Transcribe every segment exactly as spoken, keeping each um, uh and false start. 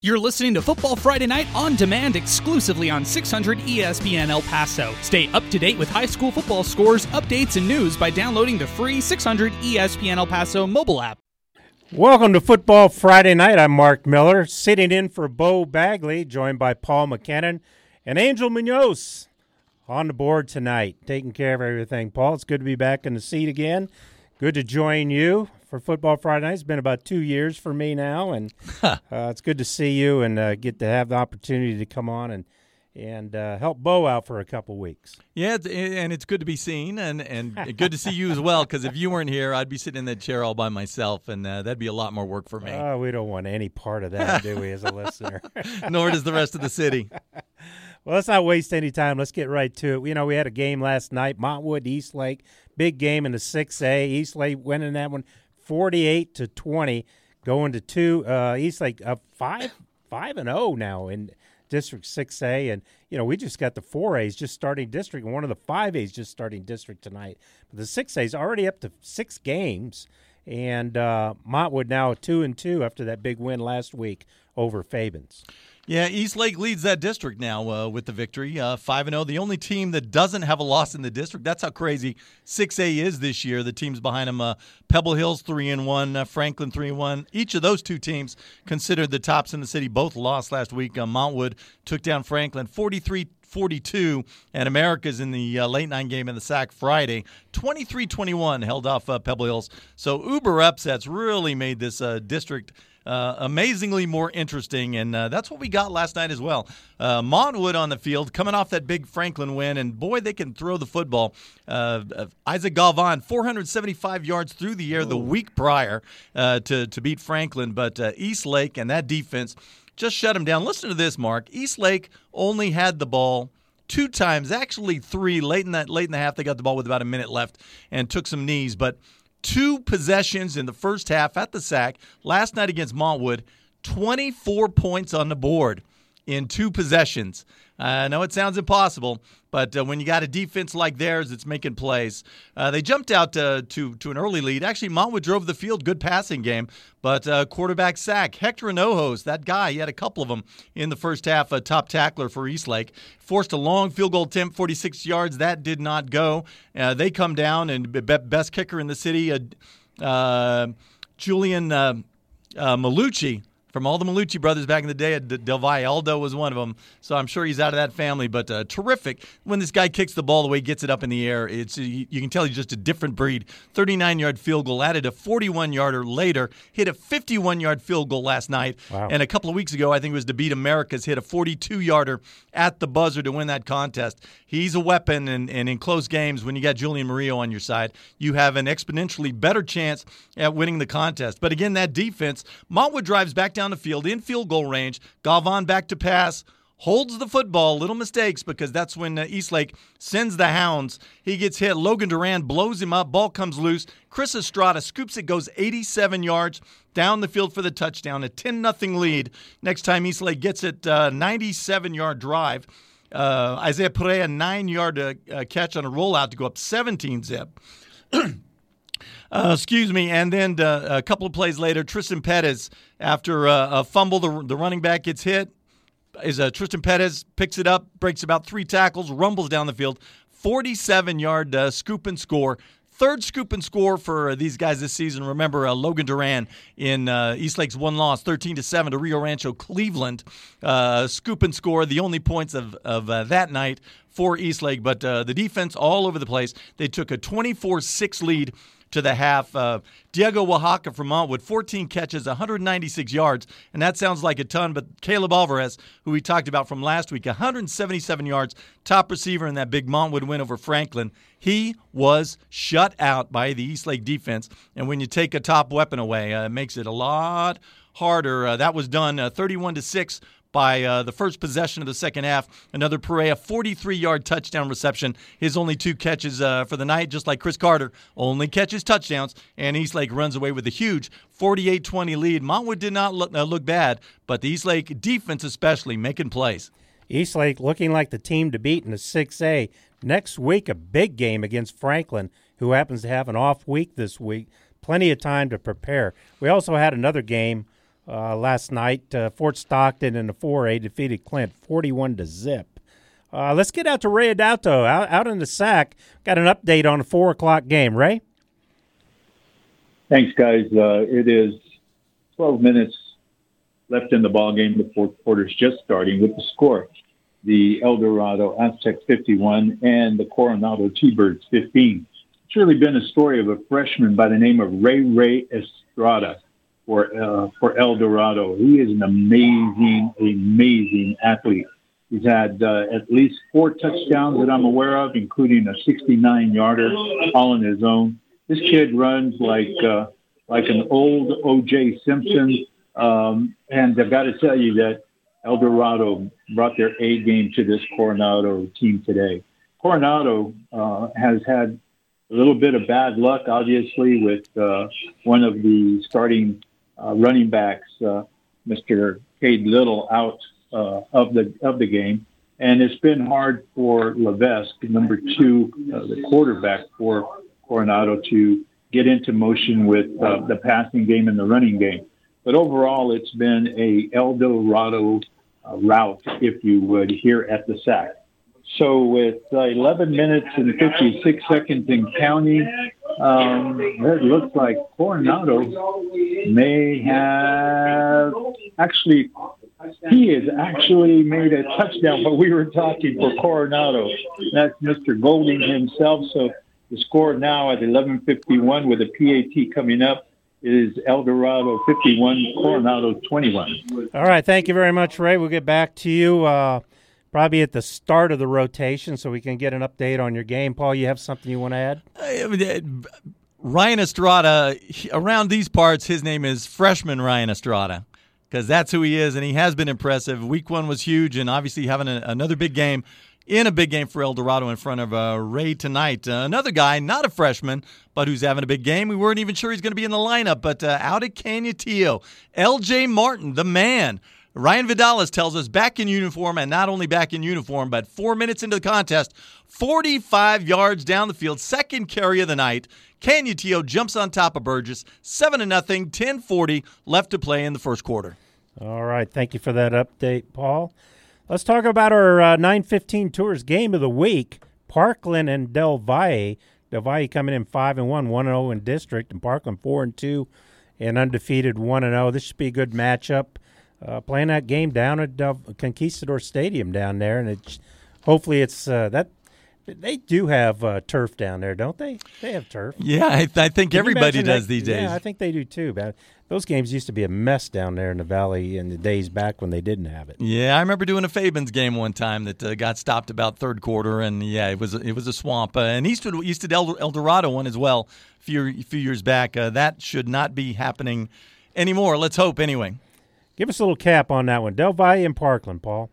You're listening to Football Friday Night on demand exclusively on six hundred E S P N El Paso. Stay up to date with high school football scores, updates, and news by downloading the free six hundred E S P N El Paso mobile app. Welcome to Football Friday Night. I'm Mark Miller, sitting in for Bo Bagley, joined by Paul McKinnon and Angel Munoz on the board tonight, taking care of everything. Paul, it's good to be back in the seat again. Good to join you for Football Friday Night. It's been about two years for me now, and huh. uh, it's good to see you and uh, get to have the opportunity to come on and and uh, help Bo out for a couple weeks. Yeah, and it's good to be seen, and, and good to see you as well, because if you weren't here, I'd be sitting in that chair all by myself, and uh, that'd be a lot more work for me. Oh, we don't want any part of that, do we, as a listener? Nor does the rest of the city. Well, let's not waste any time. Let's get right to it. You know, we had a game last night, Montwood, East Lake, big game in the six A. East Lake winning that one forty-eight to twenty, going to two. Uh, East Lake up five, five and zero now in District six A, and you know we just got the four A's just starting district, and one of the five A's just starting district tonight. But the six A's already up to six games, and uh, Montwood now two and two after that big win last week over Fabens. Yeah, East Lake leads that district now uh, with the victory, uh, five and oh. The only team that doesn't have a loss in the district. That's how crazy six A is this year. The teams behind them, uh, Pebble Hills three and one, uh, Franklin three and one. Each of those two teams considered the tops in the city. Both lost last week. Uh, Montwood took down Franklin forty-three forty-two, and America's in the uh, late-night game in the S A C Friday. twenty-three twenty-one held off uh, Pebble Hills. So uber upsets really made this uh, district Uh, amazingly more interesting, and uh, that's what we got last night as well. Uh, Montwood on the field, coming off that big Franklin win, and boy, they can throw the football. Uh, uh, Isaac Galvan, four hundred seventy-five yards through the air. Ooh. The week prior uh, to, to beat Franklin, but uh, East Lake and that defense just shut them down. Listen to this, Mark. East Lake only had the ball two times, actually three, late in that late in the half. They got the ball with about a minute left and took some knees, but two possessions in the first half at the sack. Last night against Montwood, twenty-four points on the board in two possessions. I uh, know it sounds impossible, but uh, when you got a defense like theirs, it's making plays. Uh, they jumped out uh, to to an early lead. Actually, Montwood drove the field, good passing game, but uh, quarterback sack. Hector Nojos, that guy, he had a couple of them in the first half, a top tackler for Eastlake. Forced a long field goal attempt, forty-six yards. That did not go. Uh, they come down, and be- best kicker in the city, uh, uh, Julian uh, uh, Malucci. From all the Malucci brothers back in the day, Del Valle, Aldo was one of them, so I'm sure he's out of that family. But uh, terrific when this guy kicks the ball the way he gets it up in the air. It's you can tell he's just a different breed. thirty-nine-yard field goal, added a forty-one-yarder later, hit a fifty-one-yard field goal last night. Wow. And a couple of weeks ago, I think it was to beat America's, hit a forty-two-yarder at the buzzer to win that contest. He's a weapon, and, and in close games, when you got Julian Murillo on your side, you have an exponentially better chance at winning the contest. But again, that defense, Montwood drives back down the field in field goal range. Galvan back to pass, holds the football, little mistakes, because that's when uh, Eastlake sends the hounds. He gets hit. Logan Duran blows him up. Ball comes loose. Chris Estrada scoops it, goes eighty-seven yards down the field for the touchdown, a ten nothing lead. Next time Eastlake gets it, uh, ninety-seven-yard drive. Uh, Isaiah Perea, a nine-yard uh, uh, catch on a rollout to go up seventeen zip. Uh, excuse me, and then uh, a couple of plays later, Tristan Pettis, after uh, a fumble, the, the running back gets hit. Is uh, Tristan Pettis picks it up, breaks about three tackles, rumbles down the field, forty-seven-yard uh, scoop and score. Third scoop and score for these guys this season. Remember, uh, Logan Duran in uh, East Lake's one loss, thirteen to seven to Rio Rancho Cleveland. Uh, scoop and score, the only points of, of uh, that night for East Lake. But uh, the defense all over the place. They took a twenty-four six lead to the half. Uh, Diego Oaxaca from Montwood, fourteen catches, one hundred ninety-six yards. And that sounds like a ton, but Caleb Alvarez, who we talked about from last week, one hundred seventy-seven yards, top receiver in that big Montwood win over Franklin. He was shut out by the East Lake defense. And when you take a top weapon away, uh, it makes it a lot harder. Uh, that was done uh, thirty-one to six. By uh, the first possession of the second half, another Perea forty-three-yard touchdown reception. His only two catches uh, for the night, just like Chris Carter, only catches touchdowns, and Eastlake runs away with a huge forty-eight twenty lead. Montwood did not look, uh, look bad, but the Eastlake defense especially making plays. Eastlake looking like the team to beat in the six A. Next week, a big game against Franklin, who happens to have an off week this week. Plenty of time to prepare. We also had another game uh, last night. Uh, Fort Stockton in the four A defeated Clint forty-one to zip. Uh, let's get out to Ray Adalto out, out in the sack. Got an update on the four o'clock game, Ray. Thanks, guys. Uh, it is twelve minutes left in the ballgame. The fourth quarter is just starting with the score: the El Dorado Aztecs fifty-one and the Coronado T-Birds fifteen. It's really been a story of a freshman by the name of Ray Ray Estrada for uh, for El Dorado. He is an amazing, amazing athlete. He's had uh, at least four touchdowns that I'm aware of, including a sixty-nine yarder, all on his own. This kid runs like uh, like an old O J Simpson, um, and I've got to tell you that El Dorado brought their A game to this Coronado team today. Coronado uh, has had a little bit of bad luck, obviously, with uh, one of the starting uh, running backs, uh, Mister Cade Little, out Uh, of the of the game, and it's been hard for Levesque, number two, uh, the quarterback for Coronado, to get into motion with uh, the passing game and the running game. But overall, it's been a El Dorado uh, rout, if you would, here at the sack. So with uh, eleven minutes and fifty-six seconds in counting, um, it looks like Coronado may have actually. He has actually made a touchdown, but we were talking for Coronado. That's Mister Golding himself. So the score now at eleven fifty-one with a P A T coming up is El Dorado fifty-one, Coronado twenty-one. All right. Thank you very much, Ray. We'll get back to you uh, probably at the start of the rotation so we can get an update on your game. Paul, you have something you want to add? Uh, Ryan Estrada, around these parts, his name is freshman Ryan Estrada, because that's who he is, and he has been impressive. Week one was huge, and obviously having a, another big game in a big game for El Dorado in front of uh, Ray tonight. Uh, another guy, not a freshman, but who's having a big game. We weren't even sure he's going to be in the lineup, but uh, out at Canutillo, L J. Martin, the man. Ryan Vidalis tells us back in uniform, and not only back in uniform, but four minutes into the contest, forty-five yards down the field, second carry of the night. Canutillo jumps on top of Burgess, seven to nothing, ten forty left to play in the first quarter. All right, thank you for that update, Paul. Let's talk about our uh, nine fifteen Tours game of the week, Parkland and Del Valle. Del Valle coming in five and one, one and oh in district, and Parkland four and two and undefeated one and oh. This should be a good matchup. Uh, playing that game down at uh, Conquistador Stadium down there, and it's, hopefully it's uh, that they do have uh, turf down there, don't they? They have turf. Yeah, I, th- I think Can everybody does that, these days. Yeah, I think they do too. But those games used to be a mess down there in the valley in the days back when they didn't have it. Yeah, I remember doing a Fabens game one time that uh, got stopped about third quarter, and yeah, it was it was a swamp. Uh, and Eastwood Eastwood El, El Dorado one as well a few a few years back. Uh, that should not be happening anymore. Let's hope anyway. Give us a little cap on that one. Del Valle and Parkland, Paul.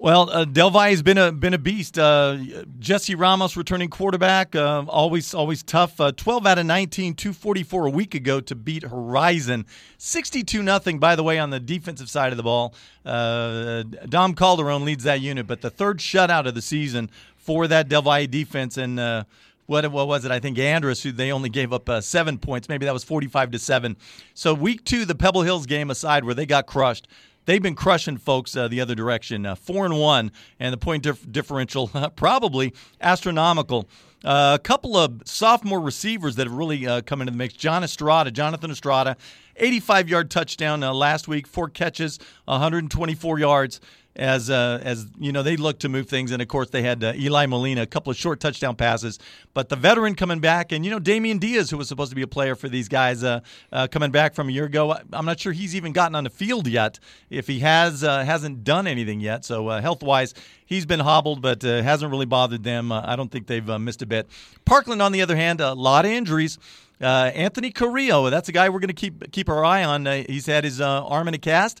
Well, uh, Del Valle's been a been a beast. Uh, Jesse Ramos, returning quarterback, uh, always always tough. Uh, twelve out of nineteen, two forty-four a week ago to beat Horizon, sixty-two nothing. By the way, on the defensive side of the ball, uh, Dom Calderon leads that unit, but the third shutout of the season for that Del Valle defense. And uh, what what was it? I think Andress, who they only gave up uh, seven points. Maybe that was forty-five to seven. So week two, the Pebble Hills game aside, where they got crushed. They've been crushing folks uh, the other direction, uh, four and one, and the point dif- differential uh, probably astronomical. Uh, a couple of sophomore receivers that have really uh, come into the mix. John Estrada, Jonathan Estrada, eighty-five yard touchdown uh, last week, four catches, one twenty-four yards. As uh, as you know, they look to move things, and of course they had uh, Eli Molina, a couple of short touchdown passes. But the veteran coming back, and you know Damian Diaz, who was supposed to be a player for these guys, uh, uh, coming back from a year ago. I'm not sure he's even gotten on the field yet. If he has, uh, hasn't done anything yet. So uh, health wise, he's been hobbled, but uh, hasn't really bothered them. Uh, I don't think they've uh, missed a bit. Parkland, on the other hand, a lot of injuries. Uh, Anthony Carrillo, that's a guy we're going to keep keep our eye on. Uh, he's had his uh, arm in a cast.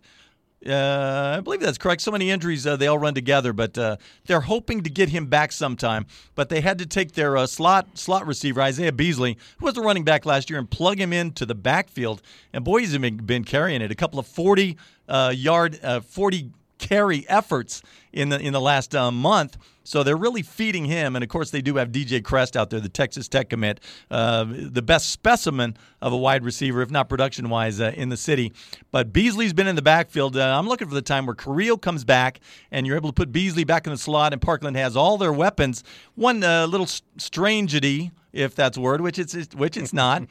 Uh, I believe that's correct. So many injuries, uh, they all run together, but uh, they're hoping to get him back sometime. But they had to take their uh, slot slot receiver, Isaiah Beasley, who was the running back last year, and plug him into the backfield. And boy, he's been, been carrying it. A couple of forty-yard, uh, uh, forty-carry efforts in the in the last uh, month. So they're really feeding him. And, of course, they do have D J Crest out there, the Texas Tech commit, uh, the best specimen of a wide receiver, if not production-wise, uh, in the city. But Beasley's been in the backfield. Uh, I'm looking for the time where Carrillo comes back and you're able to put Beasley back in the slot, and Parkland has all their weapons. One uh, little strangety, if that's a word, which it's which it's not.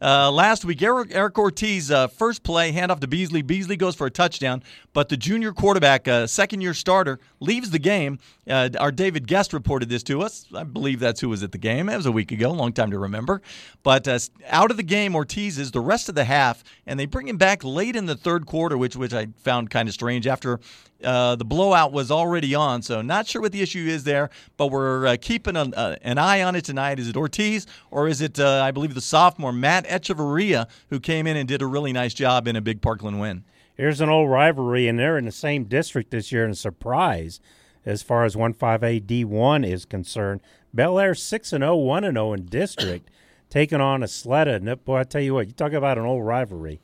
Uh, last week, Eric, Eric Ortiz, uh, first play, handoff to Beasley. Beasley goes for a touchdown, but the junior quarterback, uh, second-year starter, leaves the game. Uh, our David Guest reported this to us. I believe that's who was at the game. It was a week ago, long time to remember. But uh, out of the game, Ortiz is the rest of the half, and they bring him back late in the third quarter, which which I found kind of strange after uh, the blowout was already on. So not sure what the issue is there, but we're uh, keeping an, uh, an eye on it tonight. Is it Ortiz? Or is it, uh, I believe, the sophomore, Matt Echevarria, who came in and did a really nice job in a big Parkland win? Here's an old rivalry, and they're in the same district this year, and a surprise as far as one five A D one is concerned. Bel Air six and oh, one and oh in district, taking on Isleta. And, boy, I tell you what, you talk about an old rivalry.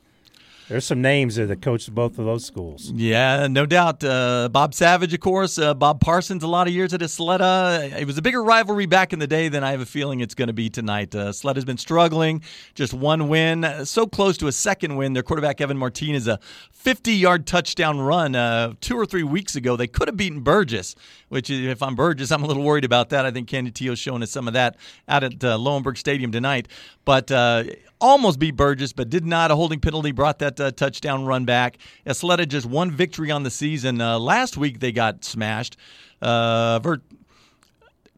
There's some names there that coached both of those schools. Yeah, no doubt. Uh, Bob Savage, of course. Uh, Bob Parsons, a lot of years at Isleta. It was a bigger rivalry back in the day than I have a feeling it's going to be tonight. Uh, Isleta's been struggling. Just one win. So close to a second win. Their quarterback, Evan Martinez, a fifty-yard touchdown run uh, two or three weeks ago. They could have beaten Burgess, which if I'm Burgess, I'm a little worried about that. I think Canutillo's showing us some of that out at uh, Lowenberg Stadium tonight. But uh, almost beat Burgess, but did not. A holding penalty brought that uh, touchdown run back. Isleta just one victory on the season. Uh, last week they got smashed. Uh, Vert-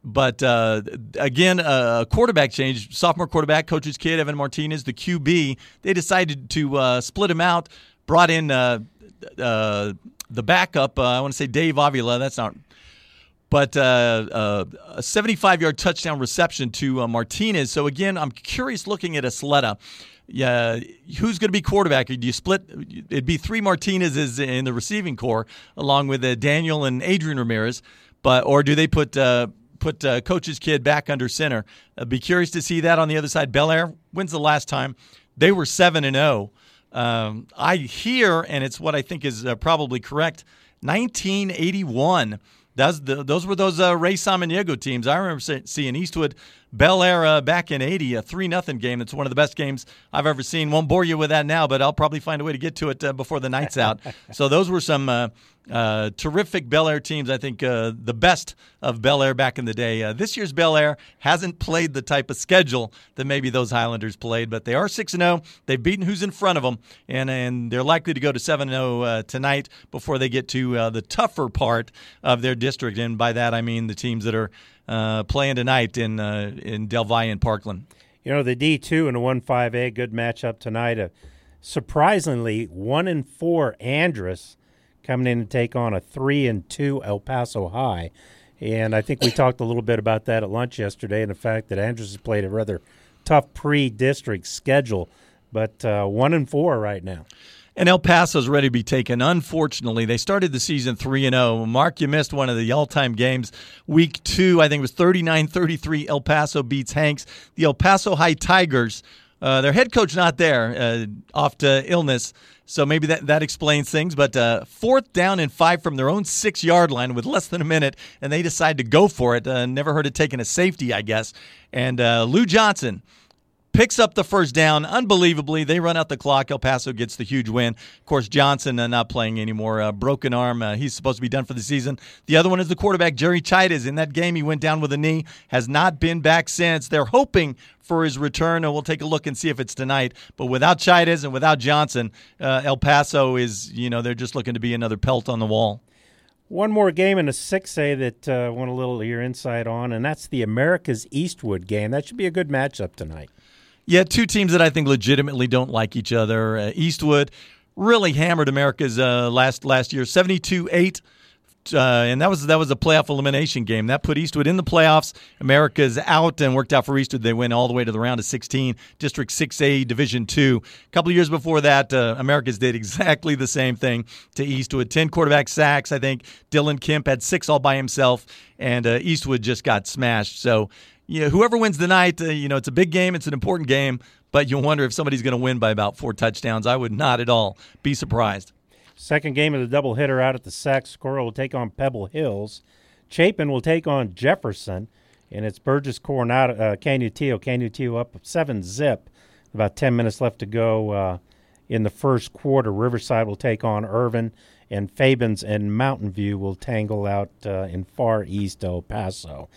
But, uh, again, a quarterback change, sophomore quarterback, coach's kid, Evan Martinez, the Q B. They decided to uh, split him out, brought in uh, uh, the backup. Uh, I want to say Dave Avila. That's not But uh, uh, a seventy-five-yard touchdown reception to uh, Martinez. So, again, I'm curious looking at Isleta. Yeah, who's going to be quarterback? Do you split? It'd be three Martinez's in the receiving corps, along with uh, Daniel and Adrian Ramirez. But or do they put uh, put uh, coach's kid back under center? I'd be curious to see that on the other side. Bel Air, when's the last time they were seven and zero? I hear, and it's what I think is uh, probably correct. nineteen eighty-one. Those, those were those uh, Ray Samaniego teams. I remember seeing Eastwood, Bel Air uh, back in eighty, a three nothing game. That's one of the best games I've ever seen. Won't bore you with that now, but I'll probably find a way to get to it uh, before the night's out. So those were some uh, uh, terrific Bel Air teams. I think uh, the best of Bel Air back in the day. Uh, this year's Bel Air hasn't played the type of schedule that maybe those Highlanders played, but they are six and oh. They've beaten who's in front of them, and, and they're likely to go to seven and oh uh, tonight before they get to uh, the tougher part of their district, and by that I mean the teams that are uh, playing tonight in uh, in Del Valle and Parkland. You know, the D two and the one five A, good matchup tonight. Uh, surprisingly, one and four Andress coming in to take on a three and two El Paso High, and I think we talked a little bit about that at lunch yesterday, and the fact that Andress has played a rather tough pre-district schedule, but uh, one and four right now. And El Paso's ready to be taken. Unfortunately, they started the season three and oh. Mark, you missed one of the all-time games. Week two, I think it was thirty-nine thirty-three, El Paso beats Hanks. The El Paso High Tigers, uh, their head coach not there, uh, off to illness. So maybe that, that explains things. But uh, fourth down and five from their own six-yard line with less than a minute, and they decide to go for it. Uh, never heard of taking a safety, I guess. And uh, Lou Johnson picks up the first down. Unbelievably, they run out the clock. El Paso gets the huge win. Of course, Johnson uh, not playing anymore. Uh, broken arm. Uh, he's supposed to be done for the season. The other one is the quarterback, Jerry Chaitis. In that game, he went down with a knee. Has not been back since. They're hoping for his return, and we'll take a look and see if it's tonight. But without Chaitis and without Johnson, uh, El Paso is, you know, they're just looking to be another pelt on the wall. One more game in a six A that I uh, want a little of your insight on, and that's the America's Eastwood game. That should be a good matchup tonight. Yeah, two teams that I think legitimately don't like each other. Uh, Eastwood really hammered America's uh, last last year, seventy-two eight, uh, and that was that was a playoff elimination game. That put Eastwood in the playoffs. America's out, and worked out for Eastwood. They went all the way to the round of sixteen, District six A, Division two. A couple of years before that, uh, America's did exactly the same thing to Eastwood. Ten quarterback sacks, I think. Dylan Kemp had six all by himself, and uh, Eastwood just got smashed. So, yeah, whoever wins the night, uh, you know, it's a big game, it's an important game, but you wonder if somebody's going to win by about four touchdowns. I would not at all be surprised. Second game of the doubleheader out at the Sac. Squirrel will take on Pebble Hills. Chapin will take on Jefferson, and it's Burgess Coronado, uh, Canutillo. Canutillo up seven zip. About ten minutes left to go uh, in the first quarter. Riverside will take on Irvin, and Fabens and Mountain View will tangle out uh, in far east El Paso.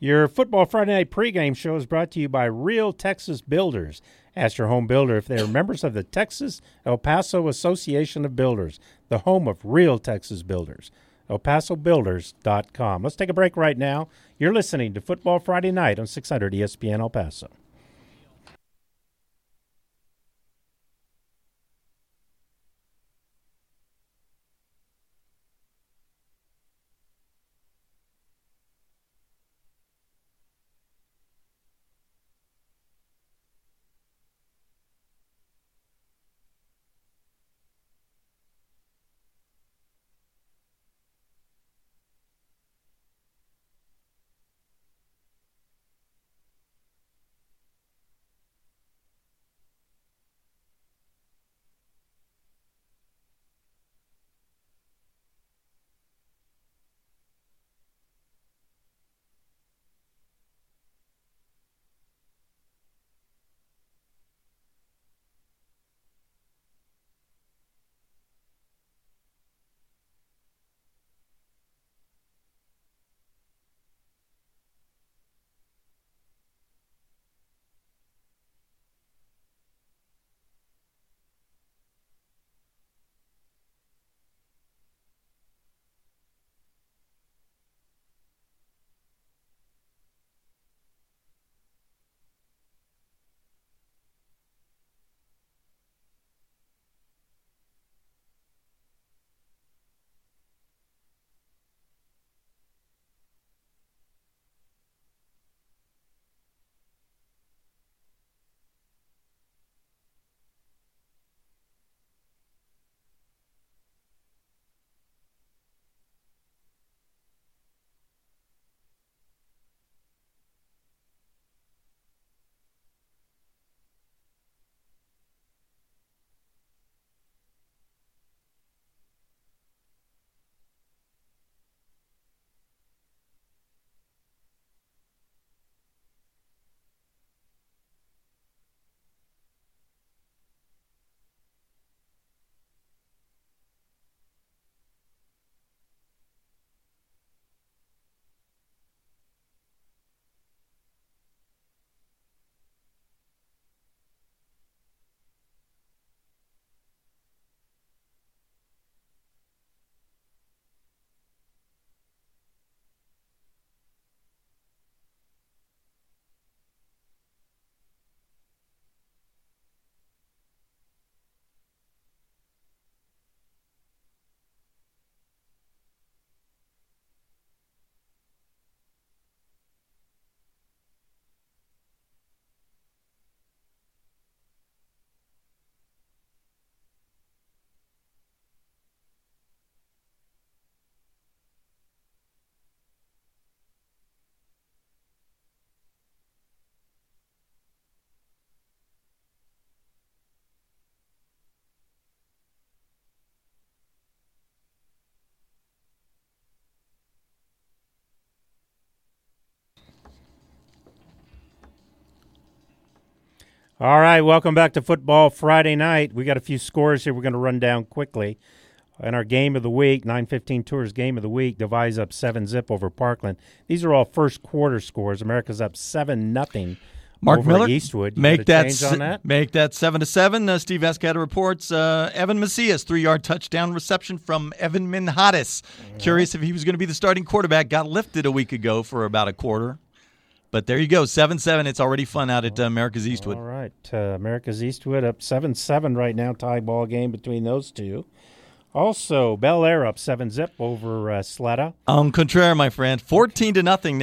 Your Football Friday Night pregame show is brought to you by Real Texas Builders. Ask your home builder if they are members of the Texas El Paso Association of Builders, the home of Real Texas Builders. El Paso Builders dot com. Let's take a break right now. You're listening to Football Friday Night on six hundred E S P N El Paso. All right, welcome back to Football Friday Night. We got a few scores here we're going to run down quickly. In our game of the week, nine fifteen Tours game of the week, Devise up seven zip over Parkland. These are all first quarter scores. America's up seven nothing Mark over Miller, Eastwood. You make that, change on that? Make that seven to seven. to seven. Uh, Steve Escada reports uh, Evan Macias, three-yard touchdown reception from Evan Minhadis. Yeah. Curious if he was going to be the starting quarterback. Got lifted a week ago for about a quarter. But there you go, seven seven. It's already fun out at uh, America's Eastwood. All right, uh, America's Eastwood up seven seven right now, tie ball game between those two. Also, Bel Air up seven zip over uh, Isleta. Um, contraire, my friend, fourteen to nothing